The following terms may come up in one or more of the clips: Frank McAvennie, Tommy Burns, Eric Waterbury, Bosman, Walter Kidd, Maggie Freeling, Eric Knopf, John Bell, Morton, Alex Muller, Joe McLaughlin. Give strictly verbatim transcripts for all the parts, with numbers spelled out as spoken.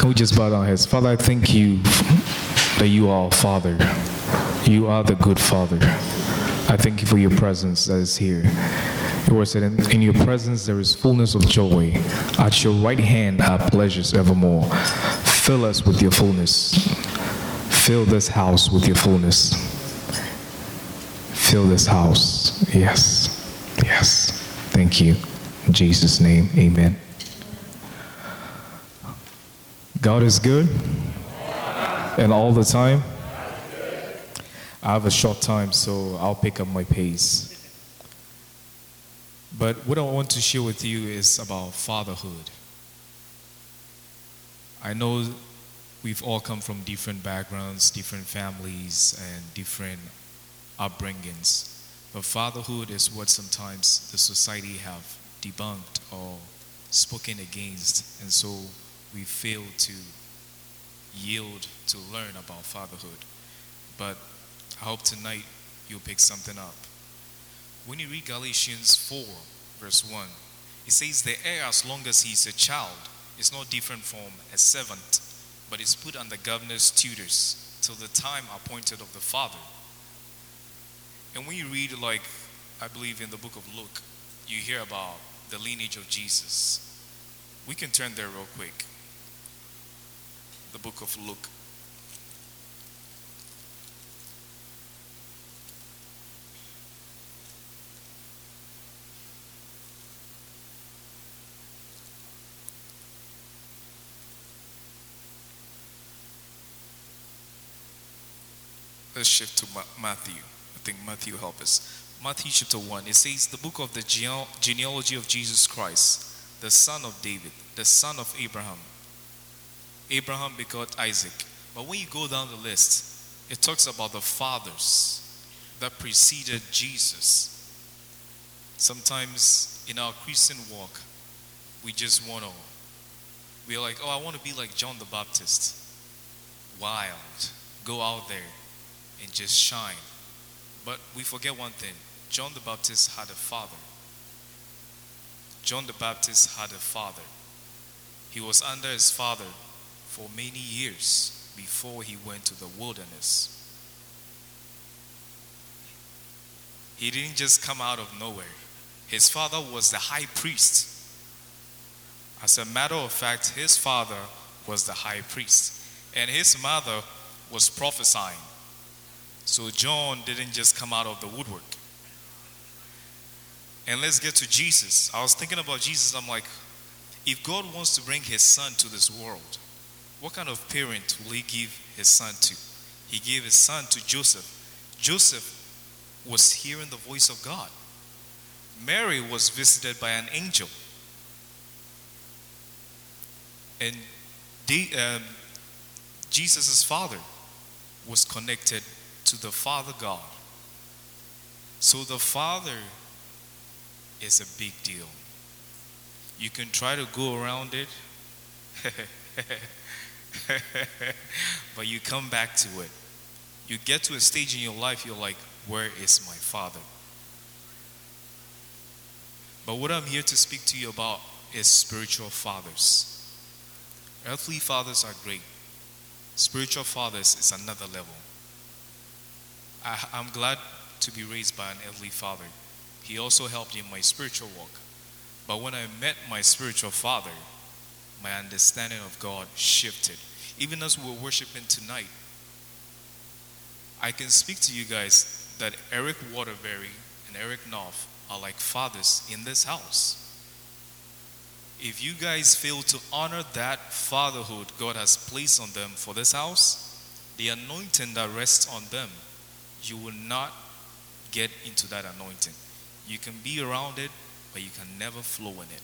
Can we just bow down our heads? Father, I thank you that you are Father. You are the good Father. I thank you for your presence that is here. Your word said, in, in your presence there is fullness of joy. At your right hand are pleasures evermore. Fill us with your fullness. Fill this house with your fullness. Fill this house. Yes. Yes. Thank you. In Jesus' name, amen. God is good. And all the time. I have a short time, so I'll pick up my pace. But what I want to share with you is about fatherhood. I know we've all come from different backgrounds, different families, and different upbringings. But fatherhood is what sometimes the society have debunked or spoken against, and so we fail to yield to learn about fatherhood. But I hope tonight you'll pick something up. When you read Galatians four, verse one, it says the heir, as long as he's a child, is no different from a servant, but is put under governor's tutors till the time appointed of the father. And when you read, like, I believe in the book of Luke, you hear about the lineage of Jesus. We can turn there real quick. The book of Luke. Let's shift to Matthew. I think Matthew help us. Matthew chapter one. It says, the book of the genealogy of Jesus Christ, the son of David, the son of Abraham. Abraham begot Isaac. But when you go down the list, it talks about the fathers that preceded Jesus. Sometimes in our Christian walk, we just want to, we're like, oh, I want to be like John the Baptist. Wild. Go out there and just shine. But we forget one thing. John the Baptist had a father. John the Baptist had a father. He was under his father for many years before he went to the wilderness. He didn't just come out of nowhere. His father was the high priest. As a matter of fact, his father was the high priest. And his mother was prophesying. So John didn't just come out of the woodwork. And let's get to Jesus. I was thinking about Jesus. I'm like, if God wants to bring his son to this world, what kind of parent will he give his son to? He gave his son to Joseph. Joseph was hearing the voice of God. Mary was visited by an angel. And the, um, Jesus' father was connected to the Father God. So the Father is a big deal. You can try to go around it, but you come back to it. You get to a stage in your life, you're like, where is my Father? But what I'm here to speak to you about is spiritual fathers. Earthly fathers are great. Spiritual fathers is another level. I, I'm glad to be raised by an elderly father. He also helped in my spiritual walk. But when I met my spiritual father, my understanding of God shifted. Even as we were worshiping tonight, I can speak to you guys that Eric Waterbury and Eric Knopf are like fathers in this house. If you guys fail to honor that fatherhood God has placed on them for this house, the anointing that rests on them, you will not get into that anointing. You can be around it, but you can never flow in it.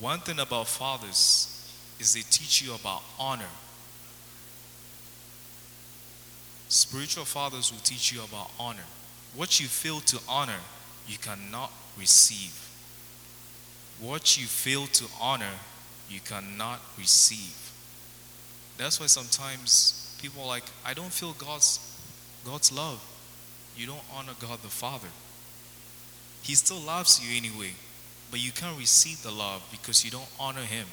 One thing about fathers is they teach you about honor. Spiritual fathers will teach you about honor. What you fail to honor, you cannot receive. What you fail to honor, you cannot receive. That's why sometimes people are like, I don't feel God's God's love. You don't honor God the Father. He still loves you anyway, but you can't receive the love because you don't honor him.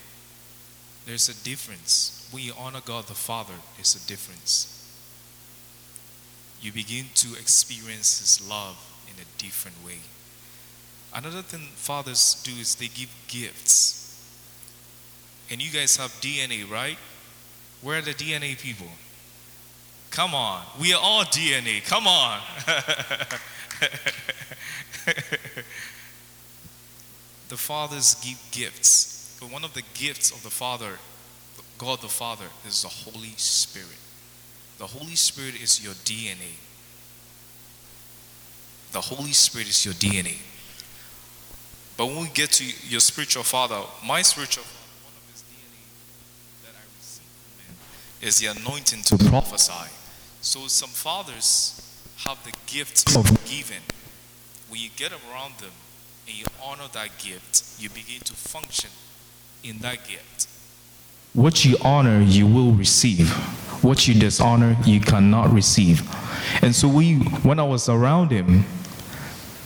There's a difference. We honor God the Father. There's a difference. You begin to experience His love in a different way. Another thing fathers do is they give gifts. And you guys have D N A, right? Where are the D N A people? Come on. We are all D N A. Come on. The fathers give gifts. But one of the gifts of the Father, God the Father, is the Holy Spirit. The Holy Spirit is your D N A. The Holy Spirit is your D N A. But when we get to your spiritual father, my spiritual father, one of his D N A that I received from him is the anointing to prophesy. So some fathers have the gift of giving. When you get around them and you honor that gift, you begin to function in that gift. What you honor, you will receive. What you dishonor, you cannot receive. And so we, when I was around him,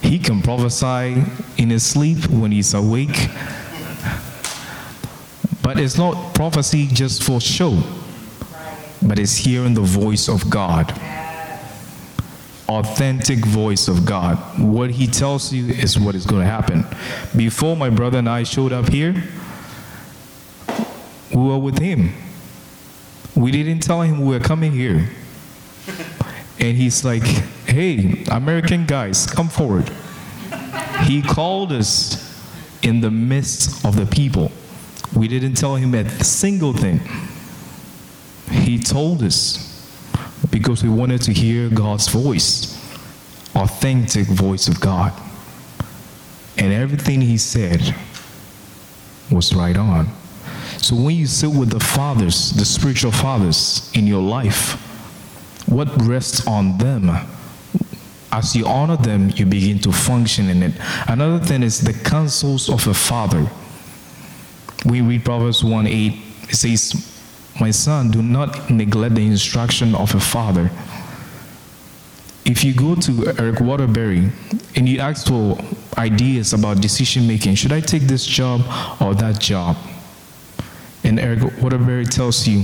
he can prophesy in his sleep when he's awake. But it's not prophecy just for show, but it's hearing the voice of God. Authentic voice of God. What he tells you is what is going to happen. Before my brother and I showed up here, we were with him. We didn't tell him we were coming here. And he's like, hey, American guys, come forward. He called us in the midst of the people. We didn't tell him a single thing. He told us because we wanted to hear God's voice, authentic voice of God. And everything he said was right on. So when you sit with the fathers, the spiritual fathers in your life, what rests on them? As you honor them, you begin to function in it. Another thing is the counsels of a father. We read Proverbs one eight. It says, my son, do not neglect the instruction of a father. If you go to Eric Waterbury and you ask for ideas about decision making, should I take this job or that job? And Eric Waterbury tells you,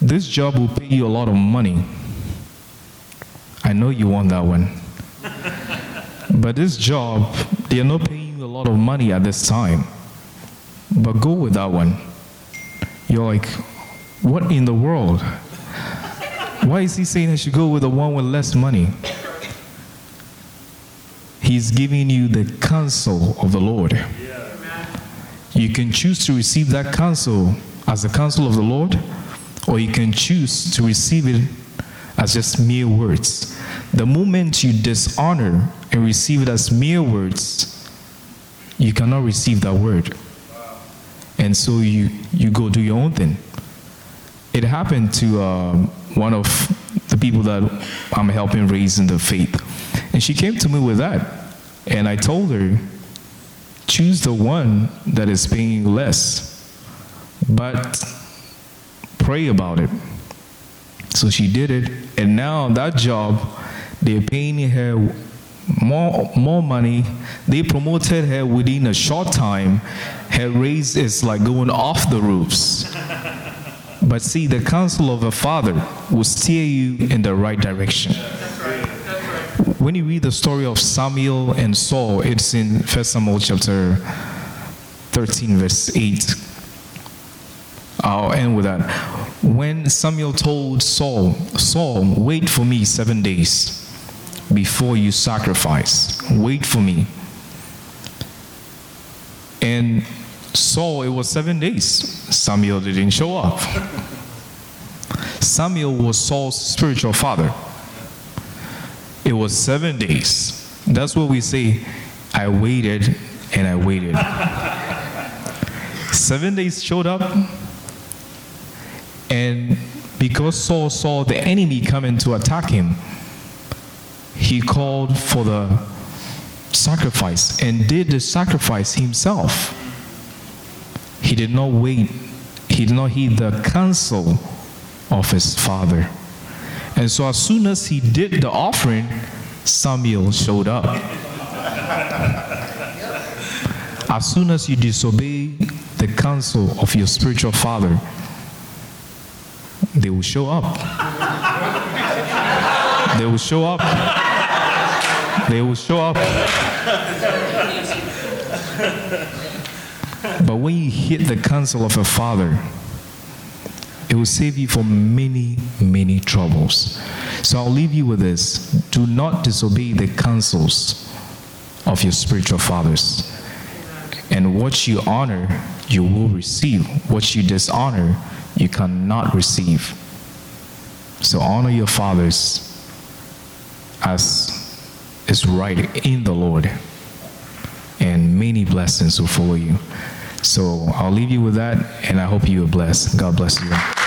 this job will pay you a lot of money. I know you want that one. But this job, they are not paying you a lot of money at this time. But go with that one. You're like, what in the world? Why is he saying I should go with the one with less money? He's giving you the counsel of the Lord. Yeah. You can choose to receive that counsel as the counsel of the Lord, or you can choose to receive it as just mere words. The moment you dishonor and receive it as mere words, you cannot receive that word. And so you, you go do your own thing. It happened to uh, one of the people that I'm helping raise in the faith. And she came to me with that. And I told her, choose the one that is paying you less, but pray about it. So she did it, and now that job, they're paying her more, more money. They promoted her within a short time. Her raise is like going off the roofs. But see, the counsel of a father will steer you in the right direction. When you read the story of Samuel and Saul, it's in First Samuel chapter thirteen, verse eight. I'll end with that. When Samuel told Saul, Saul, wait for me seven days before you sacrifice. Wait for me. And Saul, it was seven days. Samuel didn't show up. Samuel was Saul's spiritual father. It was seven days. That's what we say, I waited and I waited. Seven days showed up, and because Saul saw the enemy coming to attack him, he called for the sacrifice and did the sacrifice himself. He did not wait. He did not heed the counsel of his father. And so as soon as he did the offering, Samuel showed up. As soon as you disobey the counsel of your spiritual father, they will show up. They will show up. They will show up. But when you hit the counsel of a father, it will save you from many, many troubles. So I'll leave you with this. Do not disobey the counsels of your spiritual fathers. And what you honor, you will receive. What you dishonor, you cannot receive. So honor your fathers as is right in the Lord. And many blessings will follow you. So I'll leave you with that, and I hope you are blessed. God bless you.